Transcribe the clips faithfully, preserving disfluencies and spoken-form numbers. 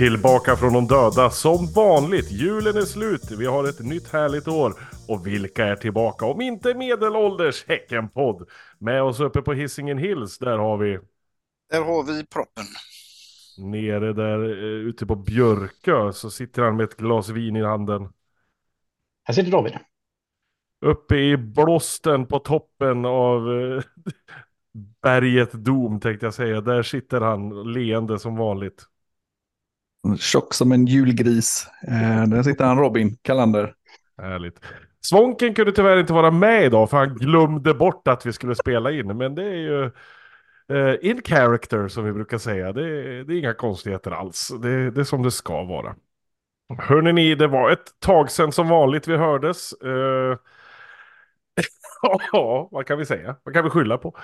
Tillbaka från de döda som vanligt. Julen är slut, vi har ett nytt härligt år. Och vilka är tillbaka om inte medelålders Häckenpodd? Med oss uppe på Hisingen Hills, där har vi... Där har vi proppen. Nere där ute på Björkö så sitter han med ett glas vin i handen. Här sitter David. Uppe i blåsten på toppen av berget dom tänkte jag säga. Där sitter han leende som vanligt. Tjock som en julgris. Eh, där sitter han, Robin Kalander. Härligt. Svonken kunde tyvärr inte vara med idag för han glömde bort att vi skulle spela in. Men det är ju eh, in character som vi brukar säga. Det, det är inga konstigheter alls. Det, det är som det ska vara. Hörrni ni, det var ett tag sedan som vanligt vi hördes. Eh, ja, vad kan vi säga? Vad kan vi skylla på?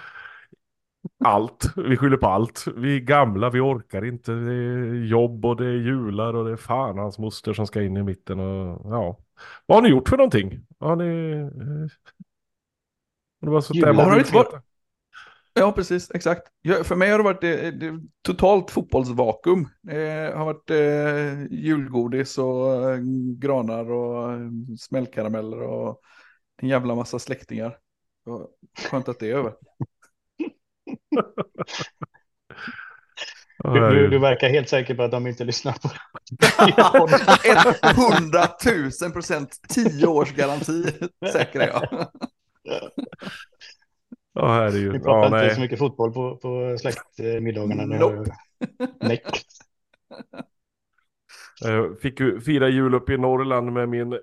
Allt. Vi skyller på allt. Vi är gamla, vi orkar inte. Det är jobb och det är jular och det är fan hans moster som ska in i mitten. Och, ja. Vad har ni gjort för någonting? Har ni... Det var så har inte varit... Ja, precis. Exakt. Jag, för mig har det varit det, det, totalt fotbollsvakuum. Det har varit eh, julgodis och eh, granar och eh, smällkarameller och en jävla massa släktingar. Skönt att det är över. Du, du, du verkar helt säker på att de inte lyssnar på hundratusen procent tio års garanti säkrar jag. Ja, här är ju. Vi pratar ja, inte så mycket fotboll på, på släktmiddagarna nu. Nope. Nej. Jag fick ju fira jul upp i Norrland med min eh,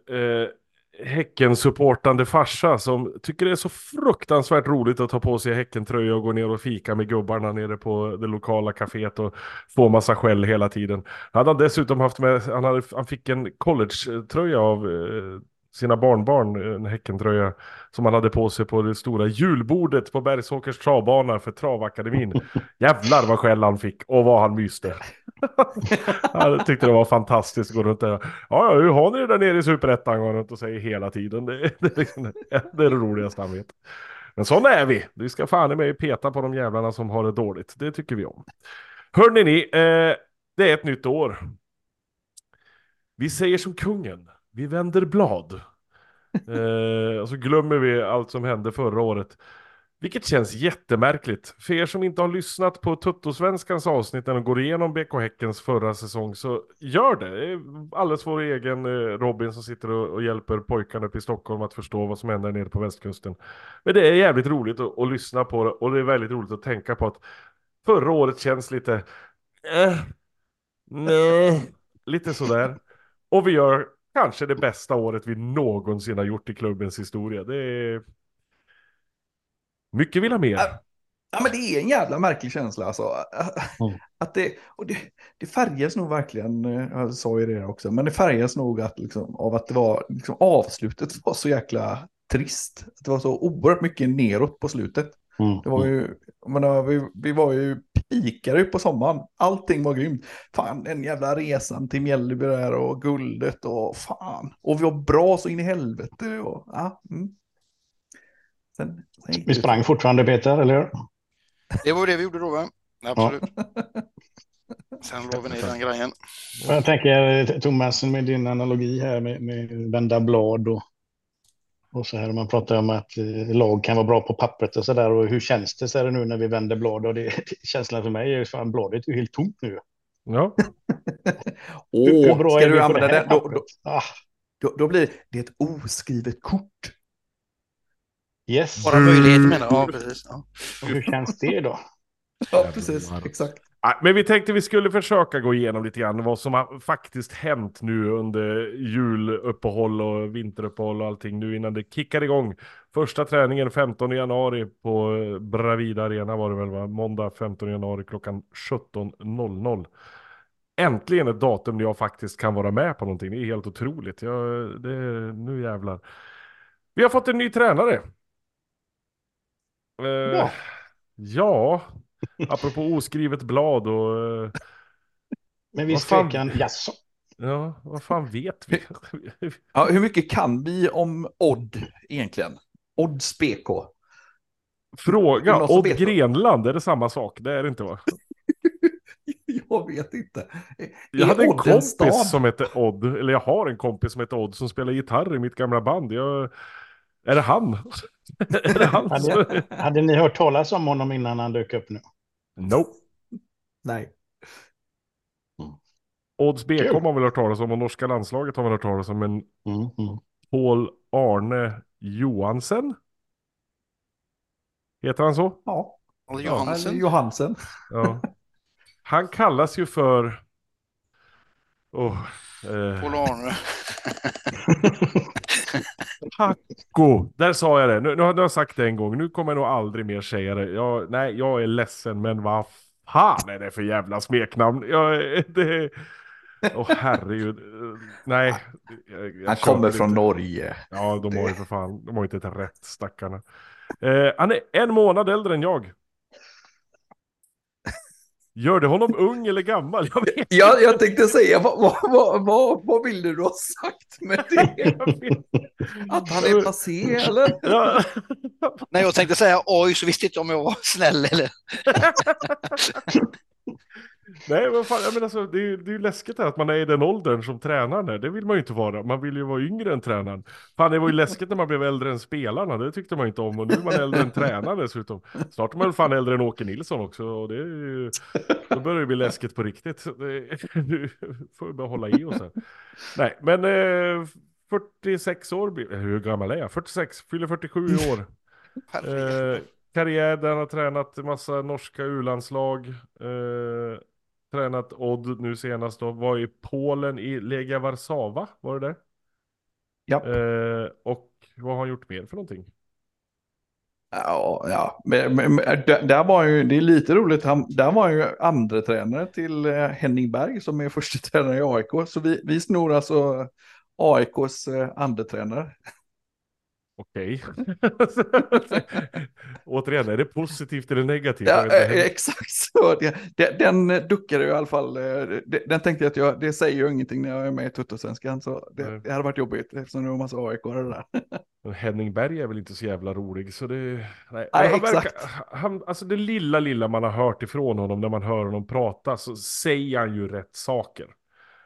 Häcken-supportande farsa som tycker det är så fruktansvärt roligt att ta på sig Häckentröja och gå ner och fika med gubbarna nere på det lokala kaféet och få massa skäll hela tiden. Han hade dessutom haft med, han, hade, han fick en college-tröja av eh, sina barnbarn, en Häckentröja som han hade på sig på det stora julbordet på Bergsåkers travbana för travakademin. Jävlar vad skäll han fick och vad han myste. Jag tyckte det var fantastiskt att gå runt där. Ja, hur har ni det där nere i Superettan? Går runt och säger hela tiden. Det, det, det, det är det roligaste han vet. Men sån är vi. Vi ska fan med peta på de jävlarna som har det dåligt. Det tycker vi om. Hörrni ni, eh, det är ett nytt år. Vi säger som kungen. Vi vänder blad. Eh, och så glömmer vi allt som hände förra året. Vilket känns jättemärkligt. För er som inte har lyssnat på Tutto-Svenskans avsnitt när de går igenom B K Häckens förra säsong så gör det. Det är alldeles vår egen Robin som sitter och, och hjälper pojkarna uppe i Stockholm att förstå vad som händer nere på västkusten. Men det är jävligt roligt att, att lyssna på det och det är väldigt roligt att tänka på att förra året känns lite eh, nej, lite sådär. Och vi gör kanske det bästa året vi någonsin har gjort i klubbens historia. Det är... Mycket vill ha mer. Ja, men det är en jävla märklig känsla. Alltså. Mm. Att det, och det, det färgas nog verkligen, jag sa ju det också, men det färgas nog att, liksom, av att det var, liksom, avslutet var så jäkla trist. Att det var så oerhört mycket neråt på slutet. Mm. Det var ju, men, vi, vi var ju pikade på sommaren. Allting var grymt. Fan, den jävla resan till Mjällby där och guldet och fan. Och vi var bra så in i helvete. Och, ja, mm. Sen, sen vi sprang fortfarande, Peter, eller hur? Det var det vi gjorde då, va? Absolut. Ja. Sen låg vi ner den grejen. Jag tänker, Thomas, med din analogi här med, med vända blad och, och så här. Man pratar om att lag kan vara bra på pappret och så där. Och hur känns det så här nu när vi vänder blad? Och det, känslan för mig är ju att bladet är ju helt tomt nu. Ja. Åh, oh, ska du använda det? det då, då, ah. då, då blir det ett oskrivet kort. Yes. Bara möjligheter menar jag, precis. Ja. Hur känns det då? Ja, precis, exakt. Men vi tänkte vi skulle försöka gå igenom lite grann vad som har faktiskt hänt nu under juluppehåll och vinteruppehåll och allting nu innan det kickar igång. Första träningen femtonde januari på Bravida Arena var det väl, va? Måndag femtonde januari klockan sjutton noll noll. Äntligen ett datum där jag faktiskt kan vara med på någonting. Det är helt otroligt. Jag, det, nu jävlar. Vi har fått en ny tränare. Uh, ja. ja, apropå oskrivet blad och... Uh, Men visst fan... kan yes. Ja, vad fan vet vi? Ja, hur mycket kan vi om Odd egentligen? Odds B K. Fråga, Odd B K. Grenland, är det samma sak? Det är det inte, va? Jag vet inte. Jag är hade en kompis en som heter Odd, eller jag har en kompis som heter Odd som spelar gitarr i mitt gamla band. Jag... Är det han? Är det han? hade, hade ni hört talas om honom innan han dök upp nu? Nope. Nej. Mm. Odds B K har man väl hört talas om och norska landslaget har man hört talas om, men mm, mm. Pål Arne Johansen? Heter han så? Ja. Johansen. Johansen. Ja. Han kallas ju för... Oh, eh... Pål Arne. Hacko. Där sa jag det. Nu, nu har jag sagt det en gång. Nu kommer jag nog aldrig mer säga det. Jag, nej, jag är ledsen, men vad fan är det för jävla smeknamn? Jag, det... Åh, oh, herregud. Nej. Jag, jag han kommer från inte. Norge. Ja, de har ju för fan. De har inte ett rätt, stackarna. Eh, han är en månad äldre än jag. Gör det honom ung eller gammal? Jag, vet inte. jag, jag tänkte säga, vad, vad, vad, vad vill du ha sagt med det? Att han är passé, eller? Ja. Nej, jag tänkte säga, oj, så visste inte om jag var snäll, eller? Nej, men fan, jag menar så, det är ju det är läskigt här, att man är i den åldern som tränaren. Det vill man ju inte vara. Man vill ju vara yngre än tränaren. Fan, det var ju läskigt när man blev äldre än spelarna. Det tyckte man inte om. Och nu är man äldre än tränaren dessutom. Snart är man fan äldre än Åke Nilsson också. Och det är ju, då börjar det bli läskigt på riktigt. Nu får vi bara hålla i oss här. Nej, men eh, fyrtiosex år. Hur gammal är jag? fyrtiosex, fyller fyrtiosju år. Eh, karriär där han har tränat massa norska U-landslag. Eh... Tränat Odd nu senast då. Var i Polen i Legia Warszawa. Var det där? Ja. Eh, och vad har han gjort mer för någonting? Ja, ja. Men, men, där, där var ju, det är lite roligt. Han, där var ju andra tränare till eh, Henning Berg som är första tränare i A I K. Så vi, vi snor alltså A I K:s eh, andra tränare. Okej. Återigen, är det positivt eller negativt? Ja, exakt så. Den, den duckar ju i alla fall. Den tänkte jag att jag, det säger ju ingenting när jag är med i Tutto-Svenskan. Så det, det hade varit jobbigt eftersom det var en massa A I K-are där. Men Henning Berg är väl inte så jävla rolig. Så det, nej. Nej, han verkar, exakt. Han, alltså det lilla, lilla man har hört ifrån honom när man hör honom prata så säger han ju rätt saker.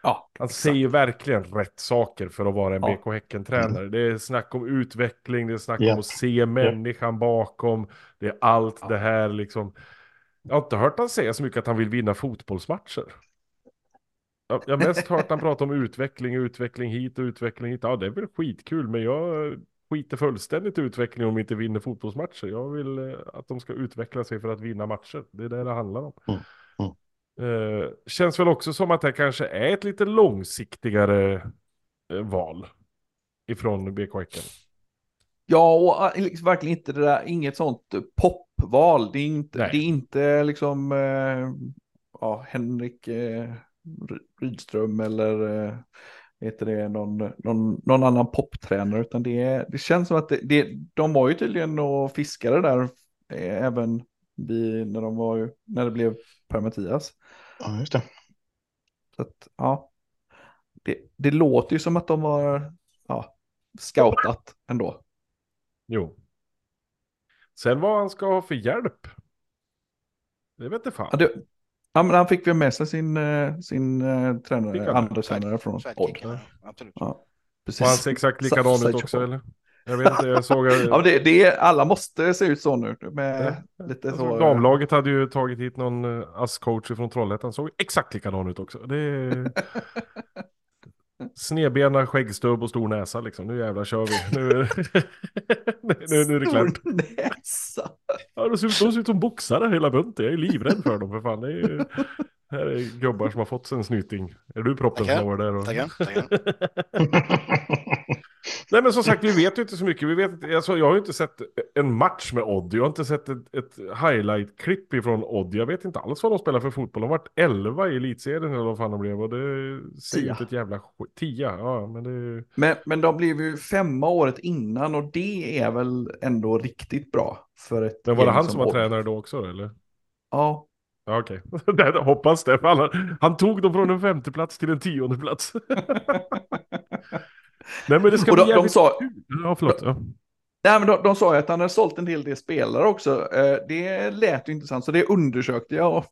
Ja, han säger verkligen rätt saker för att vara en B K Häcken-tränare. Mm. Det är snack om utveckling, det är snack yeah. om att se människan yeah. bakom. Det är allt ja. det här liksom. Jag har inte hört han säga så mycket att han vill vinna fotbollsmatcher. Jag, jag har mest hört han prata om utveckling, utveckling hit och utveckling hit. Ja, det är väl skitkul, men jag skiter fullständigt i utveckling om vi inte vinner fotbollsmatcher. Jag vill att de ska utveckla sig för att vinna matcher. Det är det det handlar om. Mm. Mm. Uh, känns väl också som att det kanske är ett lite långsiktigare uh, val ifrån B K Häcken. Ja, och uh, liksom, verkligen inte det där, inget sånt popval. Det är inte, det är inte liksom uh, ja, Henrik uh, Rydström eller uh, heter det någon, någon, någon annan poptränare, utan det, det känns som att det, det, de var ju tydligen och fiskade där uh, även vi, när de var ju, när det blev Per Mattias. Ja, just det. Så att, ja. Det, det låter ju som att de har ja, scoutat ändå. Jo. Sen vad han ska ha för hjälp. Det vet inte fan. Ja, det, han, han fick väl med sig sin, sin uh, tränare, andra tränare från Odd. Absolut. Ja, precis. Och han ser exakt likadan ut också, eller? Jag vet inte, jag såg... ja, det, det är, alla måste se ut så nu. Med lite så... Damlaget hade ju tagit hit någon asscoach från Trollhättan. Såg exakt likadan ut också. Det är... Snedbena, skäggstubb och stor näsa. Liksom. Nu jävla kör vi. Nu är, nu, nu är det klart. Stor näsa. Ja, de ser, de ser ut som boxare hela bunten. Jag är livrädd för dem. För fan. Det är ju... Här är gubbar som har fått sin snyting. Är du proppen som var där? Och... Tackar, tackar. Nej, men som sagt, vi vet ju inte så mycket. Vi vet inte, alltså, jag har ju inte sett en match med Odd. Jag har inte sett ett, ett highlight-klipp ifrån Odd. Jag vet inte alls vad de spelar för fotboll. De har varit elva i elitserien eller vad fan de blev. Och det ser ju inte ett jävla skit. Tia, ja. Men, det... men, men de blev ju femma året innan och det är väl ändå riktigt bra. För ett men var det han som, som var tränare då också, eller? Ja. Ja, okej. Okay. Hoppas det. Han, han tog dem från en femte plats till en tionde plats. Nej, men det ska och de, de sa ja, förlåt, ja. Nej, men de, de sa att han har sålt en del del spelare också. Det lät ju intressant, så det undersökte jag.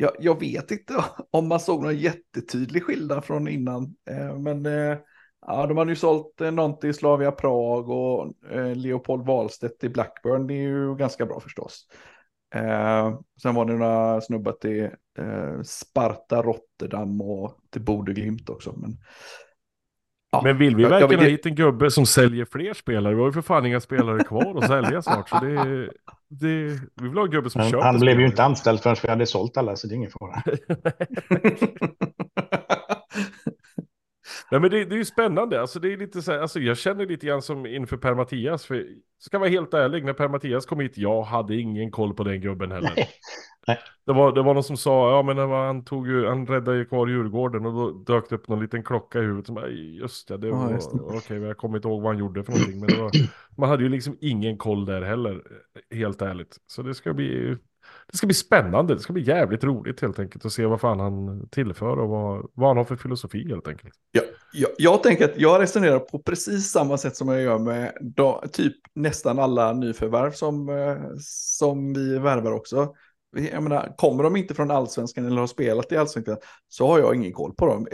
jag, jag vet inte om man såg någon jättetydlig skillnad från innan. Eh, men eh, ja, de har nu sålt eh, någon till Slavia Prag och eh, Leopold Wahlstedt till Blackburn. Det är ju ganska bra förstås. Eh, sen var det några snubbar till eh, Sparta Rotterdam och till Bodø Glimt också. Men, ja, men vill vi jag, verkligen jag vill... hit en gubbe som säljer fler spelare? Vi har ju för fan inga spelare kvar att sälja snart. Så det, det, vi vill ha en gubbe som men köper. Han blev spelare. Ju inte anställd förrän vi hade sålt alla, så det är ingen fara. Nej, men det, det är ju spännande. Alltså, det är lite så här, alltså, jag känner lite grann som inför Per Mattias. För, ska jag vara helt ärlig, när Per Mattias kom hit, jag hade ingen koll på den gubben heller. Nej. Nej. Det, var, det var någon som sa, ja, men han, tog ju, han räddade ju kvar Djurgården, och då dök det upp någon liten klocka i huvudet. Som bara, just ja, det var, ja, okej, okay, jag kommer inte ihåg vad han gjorde för någonting. Men det var, man hade ju liksom ingen koll där heller, helt ärligt. Så det ska bli... Det ska bli spännande, det ska bli jävligt roligt helt enkelt att se vad fan han tillför och vad, vad han har för filosofi helt enkelt. Ja, jag, jag tänker att jag resonerar på precis samma sätt som jag gör med då, typ nästan alla nyförvärv som, som vi värvar också. Jag menar, kommer de inte från Allsvenskan eller har spelat i Allsvenskan så har jag ingen koll på dem.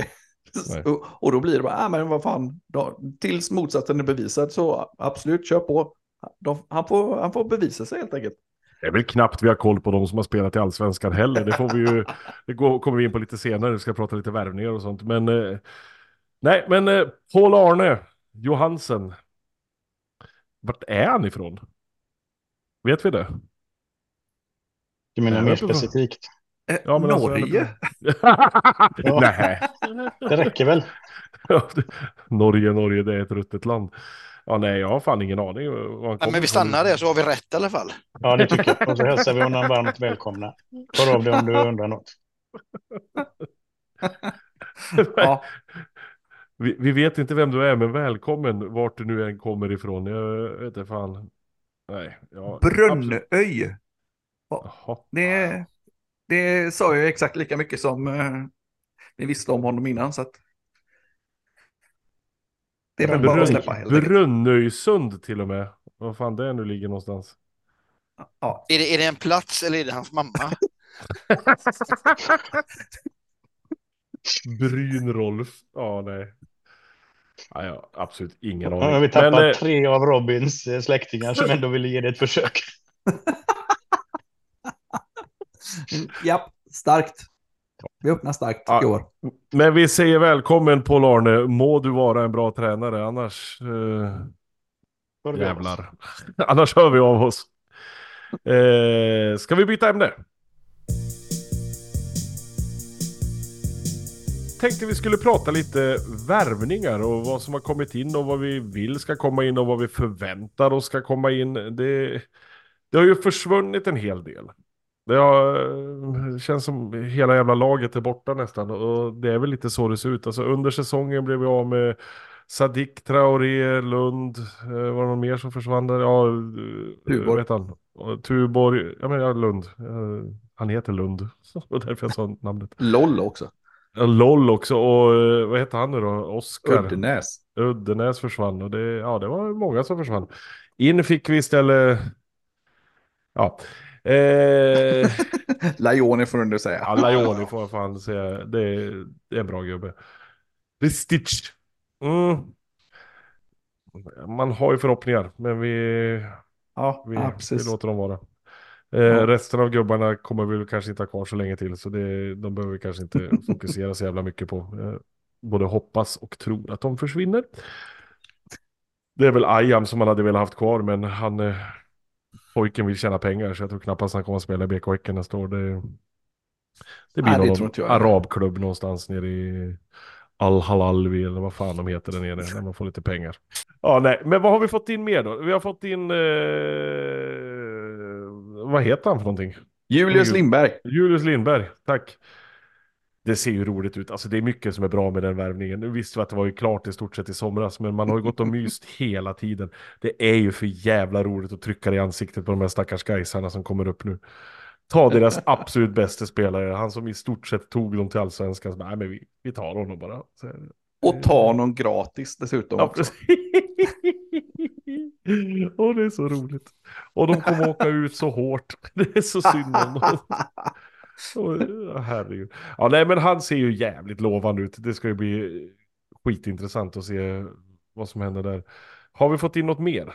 och, och då blir det bara, ah, men vad fan, då, tills motsatsen är bevisad så absolut, kör på. De, han, får, han får bevisa sig helt enkelt. Det är väl knappt vi har koll på de som har spelat i Allsvenskan heller. Det, får vi ju, det går, kommer vi in på lite senare. Vi ska prata lite värvningar och sånt. Men, eh, nej, men eh, Pål Arne Johansen. Vart är han ifrån? Vet vi det? Du menar mer specifikt? Eh, ja, men Norge? Alltså, nej. Det räcker väl. Norge, Norge, det är ett ruttet land. Ja, nej, jag har fan ingen aning. Ja, men vi stannar där så har vi rätt i alla fall. Ja, det tycker jag. Och så hälsar vi honom varmt välkomna. Hör av dig om du undrar något. Ja. vi, vi vet inte vem du är, men välkommen vart du nu än kommer ifrån. Jag vet inte fan. Nej, jag... Brunnöj. Ja, det, det sa jag exakt lika mycket som eh, vi visste om honom innan, så att det är väl bara att släppa helt enkelt. Brunnöjsund till och med. Vad fan det är nu ligger någonstans. Ja. Är, det, är det en plats eller är det hans mamma? Brynrolf. Ja, nej. Ja, jag har absolut ingen aning. Ja, vi tappar men, tre av Robins släktingar som ändå ville ge det ett försök. Japp, starkt. Vi öppnar starkt ja, i år. Men vi säger välkommen Pål Arne. Må du vara en bra tränare. Annars eh, jävlar. Annars hör vi av oss. eh, Ska vi byta ämne? Tänkte vi skulle prata lite värvningar och vad som har kommit in och vad vi vill ska komma in och vad vi förväntar oss ska komma in. Det, det har ju försvunnit en hel del. Det, har, det känns som hela jävla laget är borta nästan. Och det är väl lite så det ser ut. Alltså, under säsongen blev vi av med Sadik Traoré, Lund. Var det någon mer som försvann där? Ja, Tuborg. Vet han. Tuborg. Ja, men ja, Lund. Han heter Lund. Och därför jag sa namnet. Loll också. Ja, Loll också. Och vad heter han nu då? Oskar. Uddenäs. Uddenäs försvann. Och det, ja, det var många som försvann. In fick vi istället... Ja... Eh... Lajoni får du säga. Ja, Lajoni får jag fan säga. Det är, det är en bra gubbe. Det är Stitch. Mm. Man har ju förhoppningar, men vi, ja, vi, ja, vi låter dem vara. Eh, ja. Resten av gubbarna kommer vi kanske inte ha kvar så länge till, så det, de behöver vi kanske inte fokusera så jävla mycket på. Eh, både hoppas och tror att de försvinner. Det är väl Ayam som man hade velat haft kvar, men han... Eh, pojken vill tjäna pengar, så jag tror knappast han kommer att spela i B K Häcken nästa år. Det, det blir nej, någon det arabklubb någonstans nere i Al-Halalvi eller vad fan de heter där nere, när man får lite pengar. Ja, nej. Men vad har vi fått in mer då? Vi har fått in... Eh, vad heter han för någonting? Julius Lindberg. Julius Lindberg, tack. Det ser ju roligt ut. Alltså det är mycket som är bra med den värvningen. Nu visste vi att det var ju klart i stort sett i somras, men man har ju gått och myst hela tiden. Det är ju för jävla roligt att trycka det i ansiktet på de här stackars gejsarna som kommer upp nu. Ta deras absolut bästa spelare. Han som i stort sett tog dem till Allsvenskan. Så, nej, men vi, vi tar honom bara. Så, och ta någon gratis dessutom ja, också. Och det är så roligt. Och de kommer åka ut så hårt. Det är så synd om dem. Så, herregud. Ja, nej, men han ser ju jävligt lovande ut. Det ska ju bli skitintressant att se vad som händer där. Har vi fått in något mer?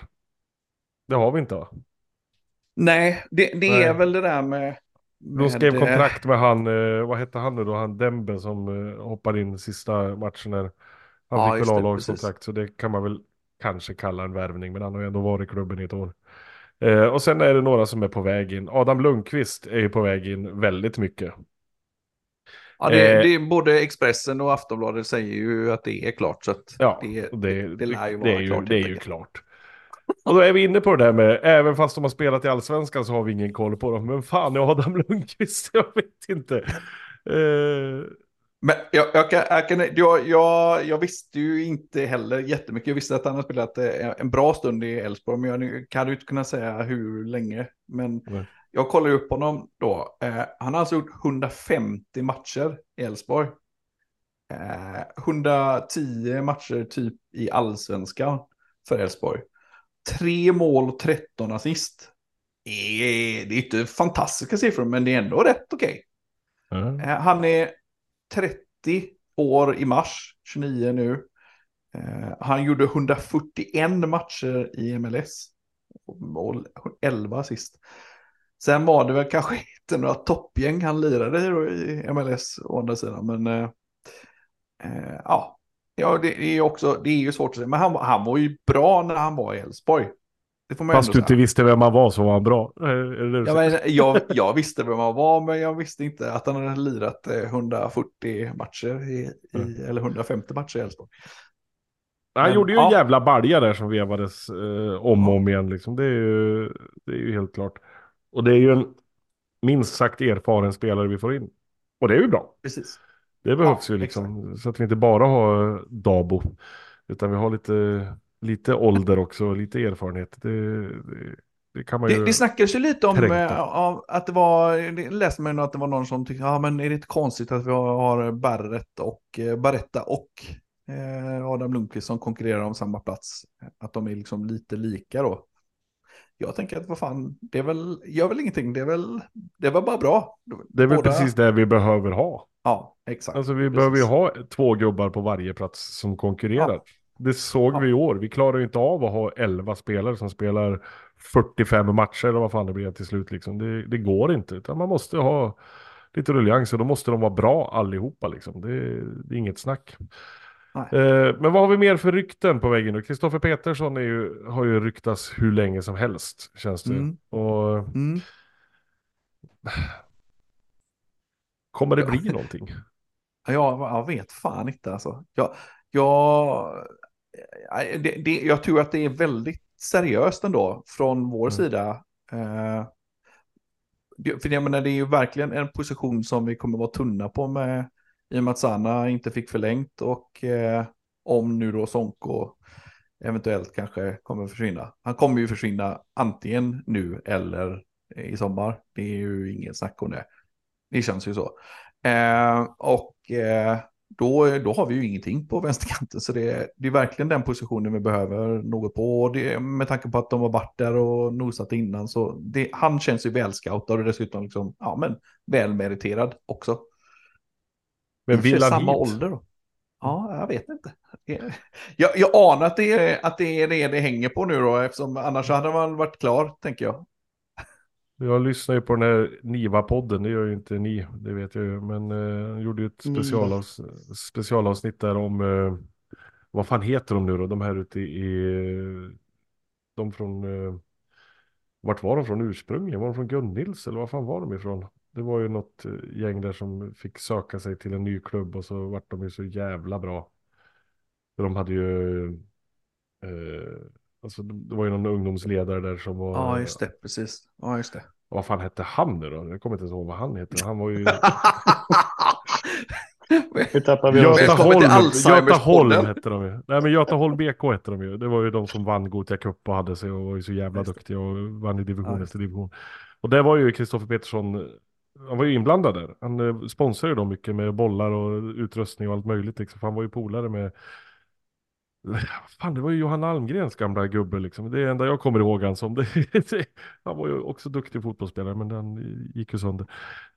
Det har vi inte, va? Nej, det, det nej. är väl det där med... med de skrev kontrakt med han, vad hette han nu då? Han Dembe som hoppade in sista matchen när han ja, fick väl A-lagskontrakt. Så det kan man väl kanske kalla en värvning, men han har ju ändå varit i klubben i ett år. Eh, och sen är det några som är på väg in. Adam Lundqvist är ju på väg in väldigt mycket. Ja, det, eh, det är både Expressen och Aftonbladet säger ju att det är klart. Så att ja, det, det, det lär ju vara det är ju, klart. Det är ju klart. Och då är vi inne på det här med, även fast de har spelat i Allsvenskan så har vi ingen koll på dem. Men fan, är Adam Lundqvist? Jag vet inte. Eh... Men jag, jag, kan, jag, kan, jag, jag, jag visste ju inte heller jättemycket. Jag visste att han har spelat en bra stund i Elfsborg, men jag kan ju inte kunna säga hur länge. Men Nej. jag kollade upp honom då. Eh, han har alltså gjort hundrafemtio matcher i Elfsborg. Eh, hundratio matcher typ i Allsvenskan för Elfsborg. Tre mål och tretton assist. Eh, det är inte fantastiska siffror, men det är ändå rätt okej. Okay. Mm. Eh, han är trettio år i mars, tjugonio nu. Eh, han gjorde hundrafyrtioett matcher i M L S. Mål elva assist. Sen var det väl kanske inte några toppgäng han lirade i M L S å andra sidan. Men eh, eh, ja, ja det, det, är också, det är ju svårt att säga. Men han, han var ju bra när han var i Elfsborg. Fast du inte visste vem han var så var han bra. Ja, men jag, jag visste vem han var, men jag visste inte att han hade lirat hundrafyrtio matcher i, mm. i, eller hundrafemtio matcher i Elfsborg. Han men, gjorde ju ja. en jävla balja där som vevades eh, om och om igen. Liksom. Det, är ju, det är ju helt klart. Och det är ju en minst sagt erfaren spelare vi får in. Och det är ju bra. Precis. Det behövs ja, ju liksom. Exakt. Så att vi inte bara har Dabo, utan vi har lite... Lite ålder också, lite erfarenhet. Det, det, det kan man ju... Det, det snackas ju lite om äh, att det var... Jag läste mig att det var någon som tyckte ja, ah, men är det inte konstigt att vi har Barrett och eh, Barretta och eh, Adam Lundqvist som konkurrerar om samma plats? Att de är liksom lite lika då. Jag tänker att vad fan, det är väl, gör väl ingenting. Det är väl, det är väl bara bra. Det är väl Båda... precis det vi behöver ha. Ja, exakt. Alltså vi precis. behöver ju ha två gubbar på varje plats som konkurrerar. Ja. Det såg ja. vi i år. Vi klarar ju inte av att ha elva spelare som spelar fyrtiofem matcher eller vad fan det blir till slut. Liksom. Det, det går inte. Utan man måste ha lite ruljans och då måste de vara bra allihopa. Liksom. Det, det är inget snack. Eh, men vad har vi mer för rykten på vägen nu? Kristoffer Petersson är ju, har ju ryktats hur länge som helst, känns det. Mm. Och... Mm. Kommer det bli någonting? Ja, jag vet fan inte alltså. Jag... Ja, det, det, jag tror att det är väldigt seriöst ändå från vår mm. sida. Eh, för jag menar, det är ju verkligen en position som vi kommer vara tunna på med, i och med att Sanna inte fick förlängt och eh, om nu då Sonko eventuellt kanske kommer försvinna. Han kommer ju försvinna antingen nu eller i sommar. Det är ju ingen snack om det. Det känns ju så. Eh, och... Eh, Då, då har vi ju ingenting på vänsterkanten, så det, det är verkligen den positionen vi behöver något på. Och det, med tanke på att de har varit där och nosat innan, så det, han känns ju välscoutad och dessutom liksom, ja, men, välmeriterad också. Men vill han samma hit? Ålder då? Ja, jag vet inte. Jag, jag anar att, det är, att det är det det hänger på nu då, eftersom annars hade man varit klar, tänker jag. Jag lyssnar ju på den här Niva-podden, det gör ju inte ni, det vet jag ju. Men eh, jag gjorde ju ett specialavs- specialavsnitt där om, eh, vad fan heter de nu då? De här ute i, de från, eh, vart var de från ursprungligen? Var de från Gunnils eller vad fan var de ifrån? Det var ju något gäng där som fick söka sig till en ny klubb och så vart de ju så jävla bra. De hade ju... Eh, Alltså, det var ju någon ungdomsledare där som var... Ja, just det, precis. Ja, just det. Vad fan hette han nu då? Jag kommer inte ihåg vad han hette. Han var ju... Götaholm Götaholm hette de ju. Nej, men Götaholm B K hette de ju. Det var ju de som vann Gotia Cup och hade sig och var ju så jävla duktiga och vann i division ja. efter division. Och det var ju Kristoffer Petersson... Han var ju inblandad där. Han sponsrade ju dem mycket med bollar och utrustning och allt möjligt. Liksom. Han var ju polare med... Fan, det var ju Johan Almgrens gamla gubbe liksom. Det är enda jag kommer ihåg han som det. Han var ju också duktig fotbollsspelare, men den gick ju sönder.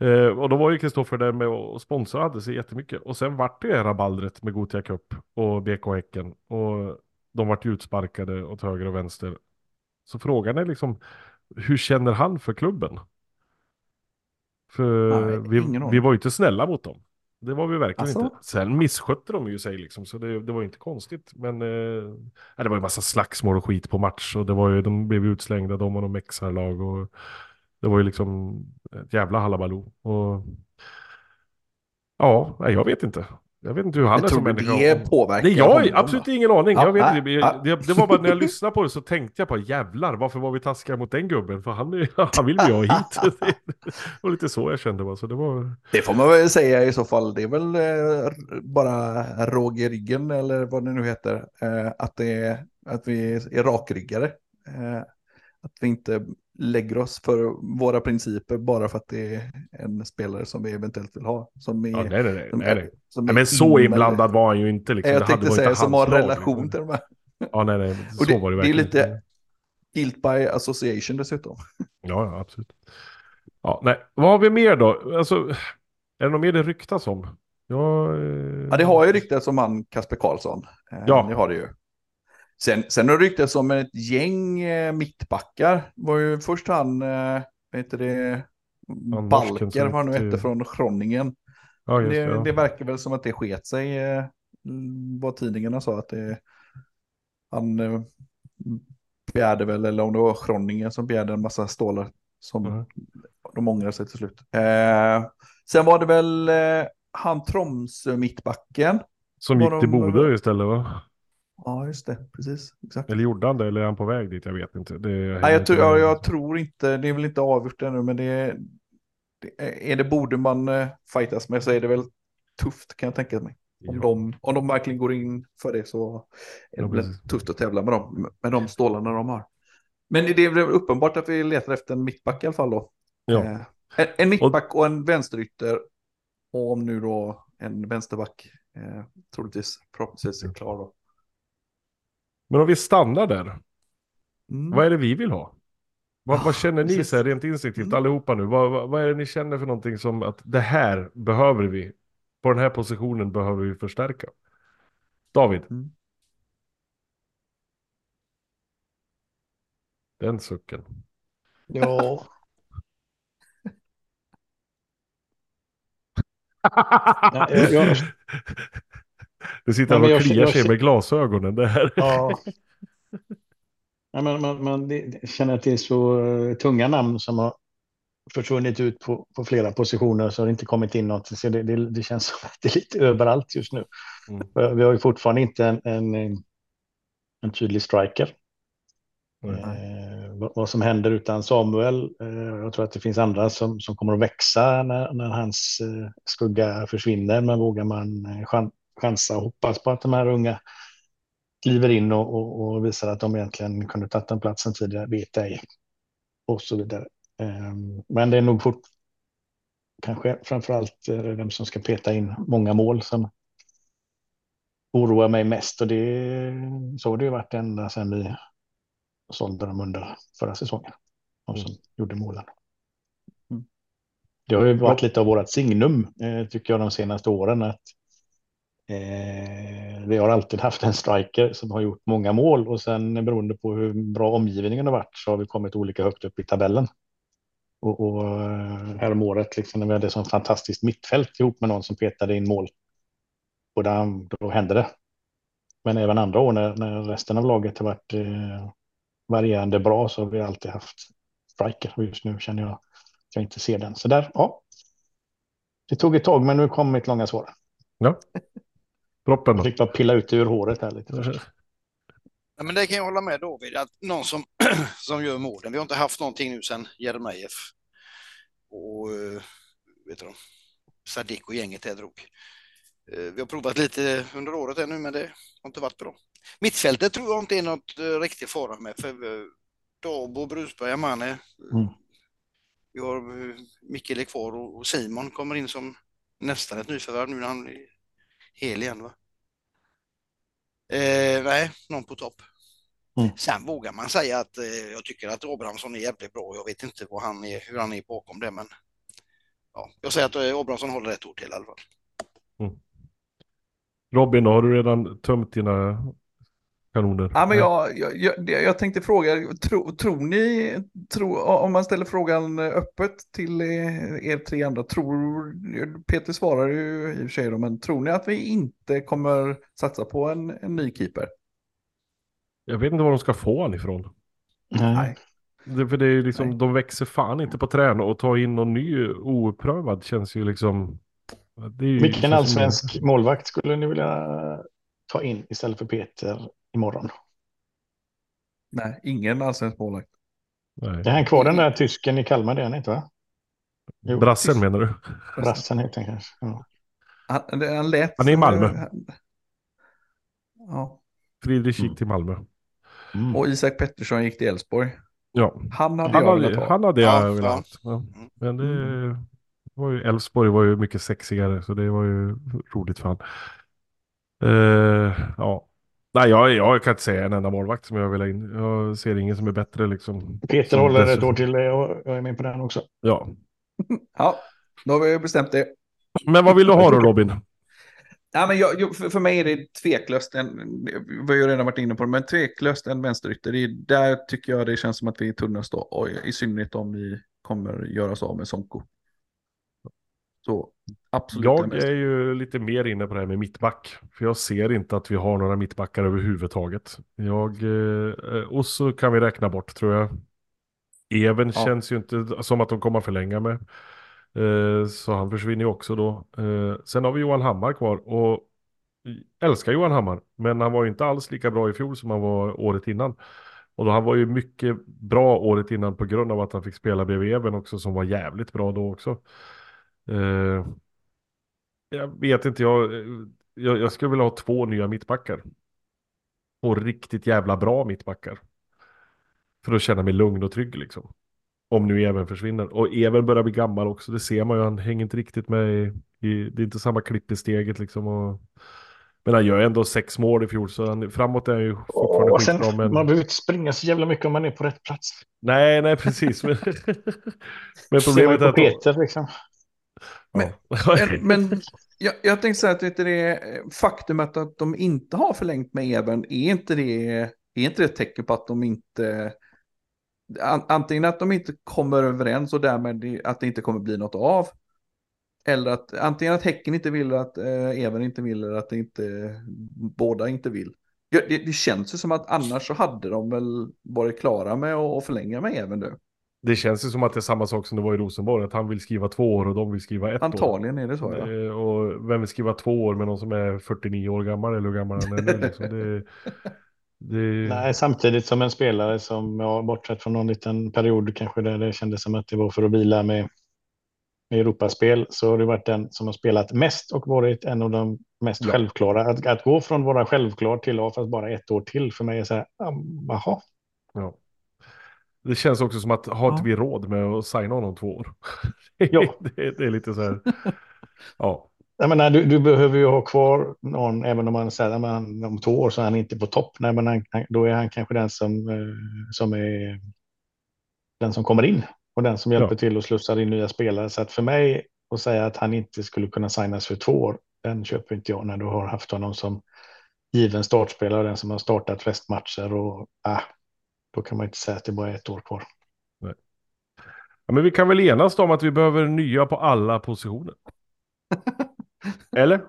Eh, och då var ju Kristoffer där med och sponsrade sig jättemycket. Och sen vart det ju rabaldret med Gotia Cup och B K Häcken. Och de vart ju utsparkade åt höger och vänster. Så frågan är liksom, hur känner han för klubben? För Nej, vi, vi var ju inte snälla mot dem. Det var vi verkligen alltså? Inte. Sen misskötte de ju sig liksom, så det, det var inte konstigt. Men eh, det var ju massa slagsmål och skit på match, och det var ju, de blev utslängda, de och de mexarlag, och det var ju liksom ett jävla hallabaloo. Och ja, nej, jag vet inte. Jag vet inte hur han jag är som människa. Det påverkar. Nej, jag har absolut ingen aning. Ja, jag vet inte. Ja, det, det var bara när jag lyssnade på det så tänkte jag på jävlar, varför var vi taskiga mot den gubben? För han, han vill vi ha hit. Och lite så jag kände bara. Så det, var... det får man väl säga i så fall. Det är väl eh, bara råg i ryggen eller vad det nu heter. Eh, att, det är, att vi är rakryggare. Eh, att vi inte lägger oss för våra principer bara för att det är en spelare som vi eventuellt vill ha. Som är, ja, nej, nej, nej. Som är, som nej, men så inblandad eller, var han ju inte. Liksom. Jag det tänkte hade säga som har relation till de här. Ja, nej, nej. Så det, var det verkligen. Det är lite guilt by association dessutom. Ja, ja, absolut. Ja, nej. Vad har vi mer då? Alltså, är det något mer det ryktas om? Ja, eh... ja, det har ju ryktats om han Kasper Karlsson. Ja. Det har det ju. Sen, sen har det ryktats om ett gäng eh, mittbackar. Var ju först han, eh, vad heter det, han Balker, vad han nu hette, från Groningen. Ja, det, det, ja. Det verkar väl som att det sket sig, eh, vad tidningarna sa, att det, han eh, begärde väl, eller om det var Groningen som begärde en massa stålar som mm. de ångrade sig till slut. Eh, sen var det väl eh, han Tromsö mittbacken. Som gick till Bodö istället, va? Ja, just det. Precis. Exakt. Eller gjorde han det? Eller är han på väg dit? Jag vet inte. Det Nej, jag, tror, jag, jag tror inte. Det är väl inte avgjort ännu, men det, det, är det borde man fightas med, så är det väl tufft, kan jag tänka mig. Om, ja. de, om de verkligen går in för det, så är det väl ja, tufft att tävla med dem, med de stålarna de har. Men det är väl uppenbart att vi letar efter en mittback i alla fall då. Ja. Eh, en, en mittback och en vänsterytter, och om nu då en vänsterback eh, troligtvis förhoppningsvis är klar då. Men om vi stannar där, mm. vad är det vi vill ha? Vad, vad känner ni så här rent instinktivt mm. allihopa nu? Vad, vad, vad är det ni känner för någonting som att det här behöver vi? På den här positionen behöver vi förstärka. David? Mm. Den sucken. Ja. Nej, jag, jag... Du sitter ja, och kliar jag, sig jag, med glasögonen där. Ja. Ja, men, man, man det, känner till så uh, tunga namn som har försvunnit ut på, på flera positioner, så har det inte kommit in något. Så det, det, det känns som att det är lite överallt just nu. Mm. Vi har ju fortfarande inte en, en, en tydlig striker. Mm. Eh, vad, vad som händer utan Samuel. Eh, jag tror att det finns andra som, som kommer att växa när, när hans eh, skugga försvinner. Men vågar man eh, chans? chansa och hoppas på att de här unga kliver in och, och, och visar att de egentligen kunde tagit den platsen tidigare, vet jag, och så vidare. Men det är nog fort, kanske framförallt vem som ska peta in många mål som oroar mig mest, och det så har det ju varit ända sedan vi sålde dem under förra säsongen, de som mm. gjorde målen. Det har ju varit lite av vårat signum, tycker jag, de senaste åren, att Eh, vi har alltid haft en striker som har gjort många mål, och sen beroende på hur bra omgivningen har varit så har vi kommit olika högt upp i tabellen. Och, och här om året liksom, när vi hade sånt fantastiskt mittfält ihop med någon som petade in mål, och där, då hände det. Men även andra år när, när resten av laget har varit eh, varierande bra, så har vi alltid haft striker, och just nu känner jag att jag inte ser den. Så där, ja. Det tog ett tag, men nu kom mitt långa svar. Ja. Proppen. Jag fick bara pilla ut ur håret här lite först. Ja, men det kan jag hålla med då vid, att någon som, som gör målen. Vi har inte haft någonting nu sedan Jeremejeff och vet du, Sadik och gänget här drog. Vi har provat lite under året ännu, men det har inte varit bra. Mittfältet tror jag inte är något riktigt fara med, för Dabo, Brusberg, Manne mm. vi har Mikkel kvar, och Simon kommer in som nästan ett nyförvärv nu när han är hel igen, va? Eh, nej, någon på topp. Mm. Sen vågar man säga att eh, jag tycker att Åbransson är jävligt bra. Jag vet inte vad han är, hur han är bakom det, men ja, jag säger att eh, Åbransson håller rätt ord till i alla fall. Mm. Robin, har du redan tömt dina kanoner? Ja, men jag, jag, jag, jag tänkte fråga, tro, tror ni, tro, om man ställer frågan öppet till er tre andra, tror, Peter svarar ju i och för sig då, men tror ni att vi inte kommer satsa på en, en ny keeper? Jag vet inte var de ska få han ifrån. Nej. Det, för det är liksom, Nej. de växer fan inte på trän, och ta in någon ny oprövad känns ju liksom... Det är ju vilken allsvensk som... målvakt skulle ni vilja ta in istället för Peter imorgon? Nej, ingen allsvensk målvakt. Nej. Det är han kvar, den där tysken i Kalmar, det är han inte, va? Jo, Brasser menar du? Brasser helt enkelt, ja. Han, det, han, lät han är i Malmö. Han... Ja. Fredrik gick mm. till Malmö. Mm. Och Isak Pettersson gick till Elfsborg. Ja. Han hade han jag hade, velat ha. Han hade jag ja, velat ha. Ja. Men det... Mm. Var ju, Elfsborg var ju mycket sexigare, så det var ju roligt för han. Uh, ja. Nej, jag, jag kan inte säga en enda målvakt som jag vill ha in. Jag ser ingen som är bättre. Liksom. Peter håller det då till, jag, jag är med på den också. Ja. Ja, då har vi bestämt det. Men vad vill du ha då, Robin? Ja, men jag, för, för mig är det tveklöst en, vi har ju redan varit inne på det, men tveklöst en vänsterytter. Det är, där tycker jag det känns som att vi är tunna stå, och i synnerhet om vi kommer göra så av med Sonko. Så, absolut. Jag är ju lite mer inne på det här med mittback, för jag ser inte att vi har några mittbackar överhuvudtaget. Jag, eh, och så kan vi räkna bort, tror jag. Even ja. Känns ju inte som att de kommer förlänga med, eh, så han försvinner ju också då. Eh, sen har vi Johan Hammar kvar, och älskar Johan Hammar, men han var ju inte alls lika bra i fjol som han var året innan. Och då han var ju mycket bra året innan på grund av att han fick spela bredvid Even också, som var jävligt bra då också. Uh, jag vet inte, jag, jag, jag skulle vilja ha två nya mittbackar och riktigt jävla bra mittbackar för att känna mig lugn och trygg liksom. Om nu Even försvinner, och Even börjar bli gammal också, det ser man ju, han hänger inte riktigt med i, i, det är inte samma klipp i steget liksom, och, men han gör ändå sex mål i fjol, så han, framåt är han ju fortfarande och sen, skitbra, men... Man behöver inte springa så jävla mycket om man är på rätt plats. Nej, nej precis. Men, men problemet är att Peter, liksom. Men, en, men jag, jag tänkte säga att vet du, det faktum att, att de inte har förlängt med Eben, är inte det, är inte det ett tecken på att de inte an, antingen att de inte kommer överens och därmed att det inte kommer bli något av, eller att antingen att Häcken inte vill, att eh, Eben inte vill, eller att det inte, båda inte vill. Det, det, det känns ju som att annars så hade de väl varit klara med att förlänga med Eben nu. Det känns ju som att det är samma sak som det var i Rosenborg, att han vill skriva två år och de vill skriva ett Antagligen år. Antagligen är det så, ja. Och vem vill skriva två år med någon som är fyrtionio år gammal eller hur gammal han är nu, liksom. det, det... Nej, samtidigt som en spelare som, ja, bortsett från någon liten period kanske där det kändes som att det var för att vila med, med Europaspel, så har det varit den som har spelat mest och varit en av de mest ja. självklara. Att, att gå från vara självklar till att fast bara ett år till, för mig är så här, jaha. Ja. Det känns också som att har inte vi råd med att signa honom två år? Ja. det, det är lite så här... Ja. Jag menar, du, du behöver ju ha kvar någon, även om man säger att om två år så är han inte på topp. Nej, men han, då är han kanske den som, som är den som kommer in och den som hjälper ja. till och slussar in nya spelare. Så att för mig att säga att han inte skulle kunna signas för två år, den köper inte jag när du har haft honom som given startspelare, den som har startat flest matcher och... Ah, då kan man inte säga att det bara är ett år kvar. Nej. Ja, men vi kan väl enas om att vi behöver nya på alla positioner. Eller?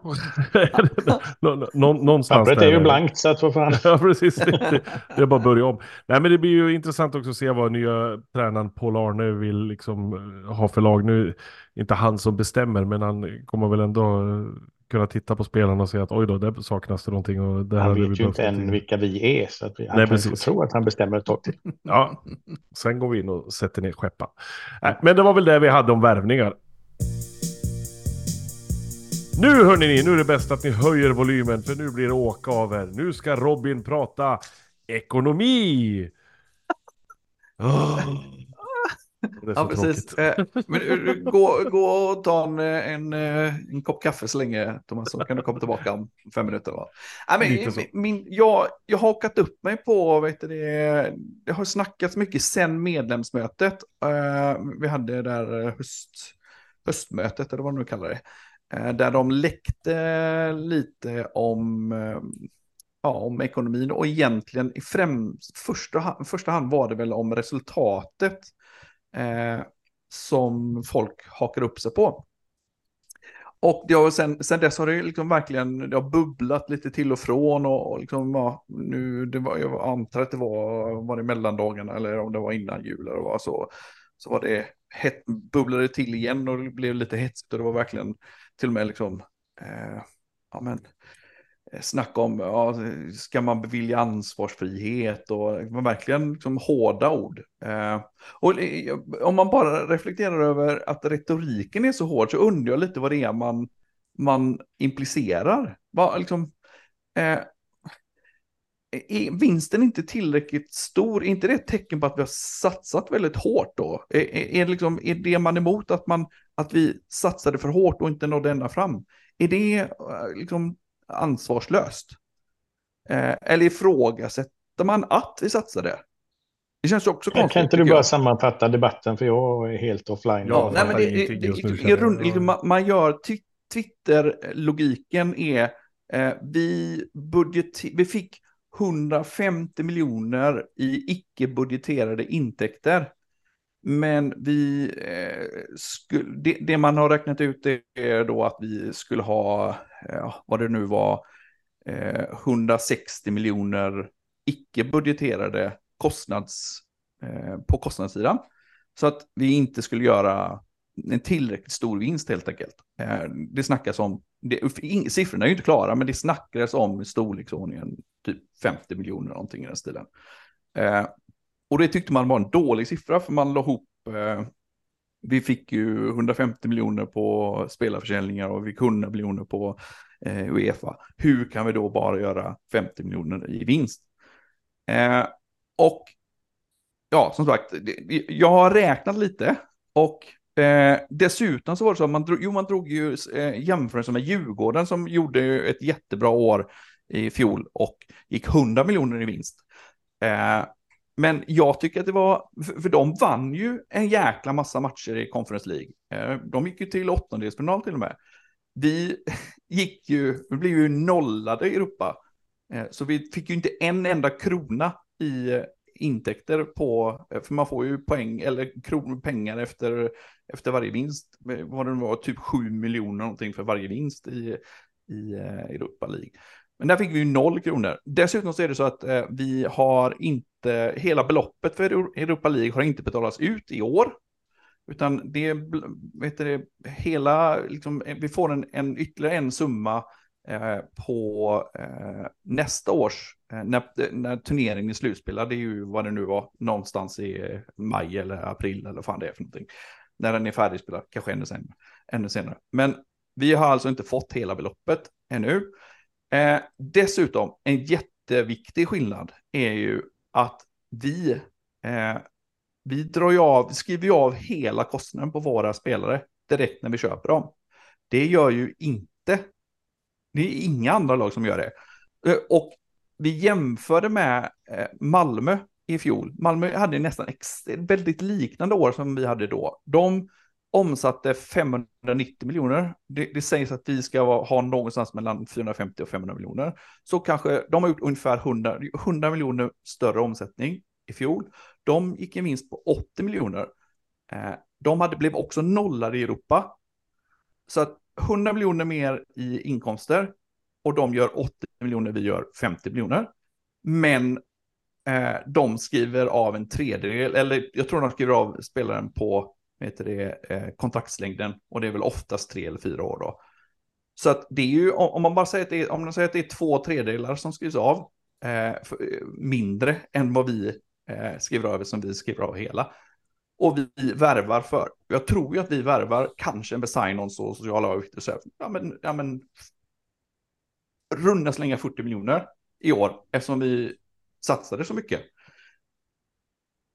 nå, nå, nå, någonstans där. Det är ju blankt, så att vad fan. Ja, precis. Det, det är bara att börja om. Nej, men det blir ju intressant också att se vad nya tränaren Pål Arne vill liksom ha för lag. Nu inte han som bestämmer, men han kommer väl ändå... kunna titta på spelarna och säga att oj då, där saknas det någonting. Och det han vet ju inte än vilka vi är, så att vi, han Nej, kan precis. Få tro att han bestämmer ett tag till. Ja, sen går vi in och sätter ner skeppan. Äh, men det var väl det vi hade om värvningar. Nu hörni ni, nu är det bäst att ni höjer volymen, för nu blir det åka av er. Nu ska Robin prata ekonomi. Oh. Ja, precis. Men gå, gå och ta en, en, en kopp kaffe så länge, Thomas, så kan du komma tillbaka om fem minuter. Va? Nej, men, min, min, jag, jag har hakat upp mig på, vet du, det, det har snackats mycket sen medlemsmötet. Uh, vi hade det där höst, höstmötet, eller vad man nu kallar det. Uh, där de läckte lite om... Uh, Ja, om ekonomin, och egentligen i främst, första, första hand var det väl om resultatet eh, som folk hakar upp sig på. Och det har, sen, sen dess har det liksom verkligen det har bubblat lite till och från, och, och liksom, ja, nu, det var, jag antar att det var, var det mellandagarna eller om det var innan jul eller vad, så, så var det het, bubblade till igen och det blev lite hetsigt, och det var verkligen till och med liksom, eh, ja men... snack om, ja, ska man bevilja ansvarsfrihet, och verkligen liksom hårda ord. Eh, och om man bara reflekterar över att retoriken är så hård, så undrar jag lite vad det är man, man implicerar. Va, liksom, eh, är vinsten inte tillräckligt stor? Är inte det ett tecken på att vi har satsat väldigt hårt då? Är, är, är, liksom, är det man emot att, man, att vi satsade för hårt och inte nådde ända fram? Är det liksom... ansvarslöst? Eh, eller ifrågasätter man att vi satsade? Det känns ju också konstigt. Kan inte du bara jag. sammanfatta debatten, för jag är helt offline. Ja, nej, men det, det, det, i rund, liksom, man, man gör t- Twitter-logiken är eh, vi, budgeter- vi fick hundrafemtio miljoner i icke-budgeterade intäkter, men vi eh, skulle, det, det man har räknat ut är då att vi skulle ha eh, vad det nu var eh, hundrasextio miljoner icke-budgeterade kostnads, eh, på kostnadssidan, så att vi inte skulle göra en tillräckligt stor vinst helt enkelt. Eh, det snackas om det, in, siffrorna är ju inte klara, men det snackas om storleksordningen typ femtio miljoner någonting i den stilen. Eh, Och det tyckte man var en dålig siffra, för man la ihop, eh, vi fick ju hundrafemtio miljoner på spelarförsäljningar och vi fick hundra miljoner på eh, UEFA. Hur kan vi då bara göra femtio miljoner i vinst? Eh, och ja, som sagt, det, jag har räknat lite, och eh, dessutom så var det så att man drog, jo, man drog ju eh, jämförelsen med Djurgården, som gjorde ett jättebra år i fjol och gick hundra miljoner i vinst. Eh, Men jag tycker att det var... För de vann ju en jäkla massa matcher i Conference League. De gick ju till åttondelsfinal till och med. Vi gick ju... Vi blev ju nollade i Europa. Så vi fick ju inte en enda krona i intäkter på... För man får ju poäng eller kronor, pengar efter, efter varje vinst. Vad det var, typ sju miljoner någonting för varje vinst i, i Europa League. Men där fick vi ju noll kronor. Dessutom så är det så att eh, vi har inte... Hela beloppet för Europa League har inte betalats ut i år. Utan det... Vet du, hela... Liksom, vi får en, en, ytterligare en summa eh, på eh, nästa års... Eh, när, när turneringen är slutspelad. Det är ju vad det nu var. Någonstans i maj eller april eller vad fan det är för någonting. När den är färdigspelad. Kanske ännu senare. Ännu senare. Men vi har alltså inte fått hela beloppet ännu. Eh, dessutom, en jätteviktig skillnad är ju att vi, eh, vi drar ju av, skriver ju av hela kostnaden på våra spelare direkt när vi köper dem. Det gör ju inte, det är inga andra lag som gör det. Eh, och vi jämförde med eh, Malmö i fjol. Malmö hade nästan ex- väldigt liknande år som vi hade då. De omsatte femhundranittio miljoner. Det, det sägs att vi ska ha någonstans mellan fyrahundrafemtio och femhundra miljoner. Så kanske de har gjort ungefär hundra miljoner större omsättning i fjol. De gick en vinst på åttio miljoner. Eh, de hade blivit också nollade i Europa. Så att hundra miljoner mer i inkomster, och de gör åttio miljoner, vi gör femtio miljoner. Men eh, de skriver av en tredjedel, eller jag tror de skriver av spelaren på heter det, eh, kontraktslängden, och det är väl oftast tre eller fyra år då. Så att det är ju, om, om man bara säger att det är, om man säger att det är två tredjedelar som skrivs av eh, för, eh, mindre än vad vi eh, skriver över, som vi skriver av hela. Och vi värvar för, jag tror ju att vi värvar kanske en besagns och sociala avgifter, så här, ja men, ja men runda slänga fyrtio miljoner i år, eftersom vi satsade så mycket.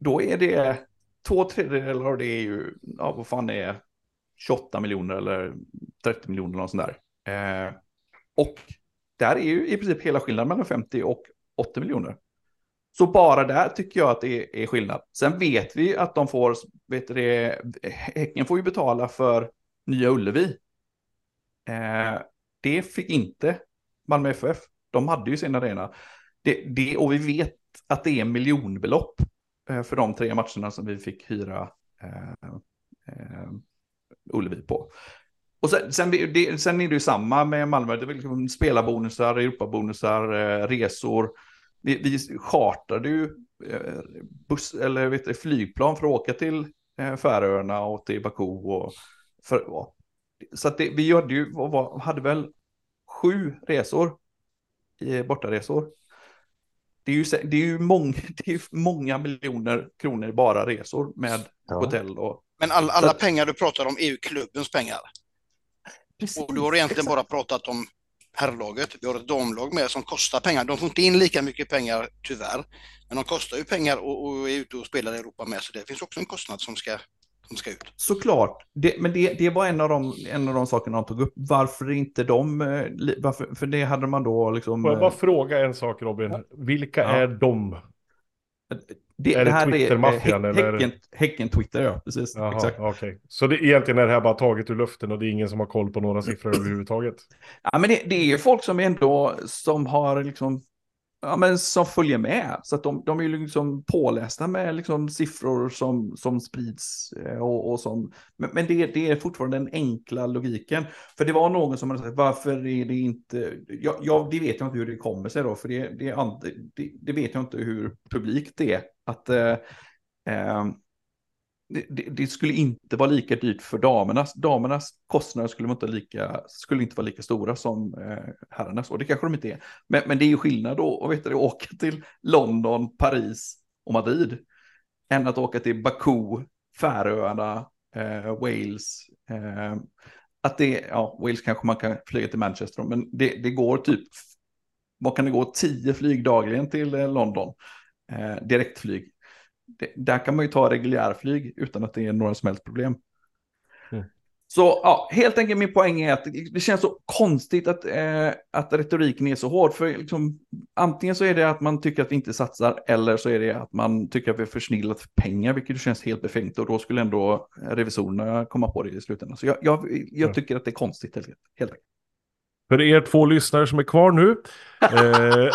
Då är det två tredjedelar av det är ju, ja vad fan är tjugoåtta miljoner eller trettio miljoner eller något sånt där. Eh, och där är ju i princip hela skillnaden mellan femtio och åttio miljoner. Så bara där tycker jag att det är skillnad. Sen vet vi att de får, vet det, Häcken får ju betala för Nya Ullevi. Eh, det fick inte Malmö F F. De hade ju sin arena. Det, det, och vi vet att det är miljonbelopp eh, för de tre matcherna som vi fick hyra eh, eh, Ullevi på. Och sen, sen, det, sen är det ju samma med Malmö. Det är liksom spelarbonusar, europabonusar, eh, resor. Vi, vi chartrade ju eh, buss, eller, vet du, flygplan för att åka till eh, Färöarna och till Baku. Och för, ja. Så att det, vi hade, ju, var, hade väl sju resor, eh, bortaresor. Det är, ju, det, är ju många, det är ju många miljoner kronor bara resor med ja. hotell. Och, Men all, alla att, pengar du pratar om är ju klubbens pengar. Precis, och du har egentligen exakt. bara pratat om herrlaget. Vi har ett damlag med som kostar pengar. De får inte in lika mycket pengar tyvärr. Men de kostar ju pengar och, och är ute och spelar i Europa med. Så det finns också en kostnad som ska, som ska ut. Såklart. Det, men det, det var en av, de, en av de sakerna de tog upp. Varför inte de... Varför, för det hade man då liksom... Får jag bara fråga en sak, Robin? Ja. Vilka ja. är de? Det, är det, det här Twitter-maffian? Är, eller? Häcken, häcken Twitter, ja. Precis. Jaha, exakt. Okay. Så det, egentligen är det här bara taget ur luften och det är ingen som har koll på några siffror överhuvudtaget? Ja, men det, det är ju folk som ändå som har liksom... Ja, men som följer med. Så att de, de är ju liksom pålästa med liksom siffror som, som sprids och, och som... Men, men det, det är fortfarande den enkla logiken. För det var någon som hade sagt, varför är det inte... Ja, ja, det vet jag inte hur det kommer sig då. För det, det, det, det vet jag inte hur publikt det är. Att eh, det, det skulle inte vara lika dyrt för damernas. Damernas kostnader skulle inte, lika, skulle inte vara lika stora som eh, herrarnas. Och det kanske de inte är. Men, men det är ju skillnad då att, vet du, att åka till London, Paris och Madrid. Än att åka till Baku, Färöarna, eh, Wales. Eh, att det, ja, Wales kanske man kan flyga till Manchester. Men det, det går typ, vad kan det gå, tio flyg dagligen till eh, London. Eh, direktflyg. Det, där kan man ju ta reguljärflyg utan att det är några som helst problem. Mm. Så ja, helt enkelt min poäng är att det, det känns så konstigt att, eh, att retoriken är så hård. För liksom, antingen så är det att man tycker att vi inte satsar, eller så är det att man tycker att vi har försnillat för pengar, vilket känns helt befängt. Och då skulle ändå revisorerna komma på det i slutändan. Så jag, jag, jag mm. tycker att det är konstigt helt, helt enkelt. För er två lyssnare som är kvar nu... eh...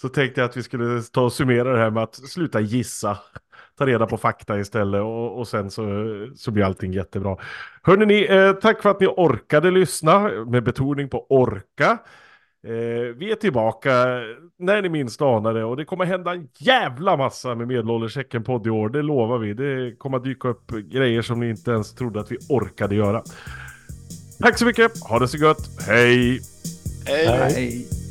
Så tänkte jag att vi skulle ta och summera det här med att sluta gissa. Ta reda på fakta istället och, och sen så, så blir allting jättebra. Hörrni, ni, eh, tack för att ni orkade lyssna, med betoning på orka. Eh, vi är tillbaka när ni minst anar det, och det kommer hända en jävla massa med Medelålderschecken podd i år. Det lovar vi. Det kommer att dyka upp grejer som ni inte ens trodde att vi orkade göra. Tack så mycket. Ha det så gött. Hej! Hej! Hej.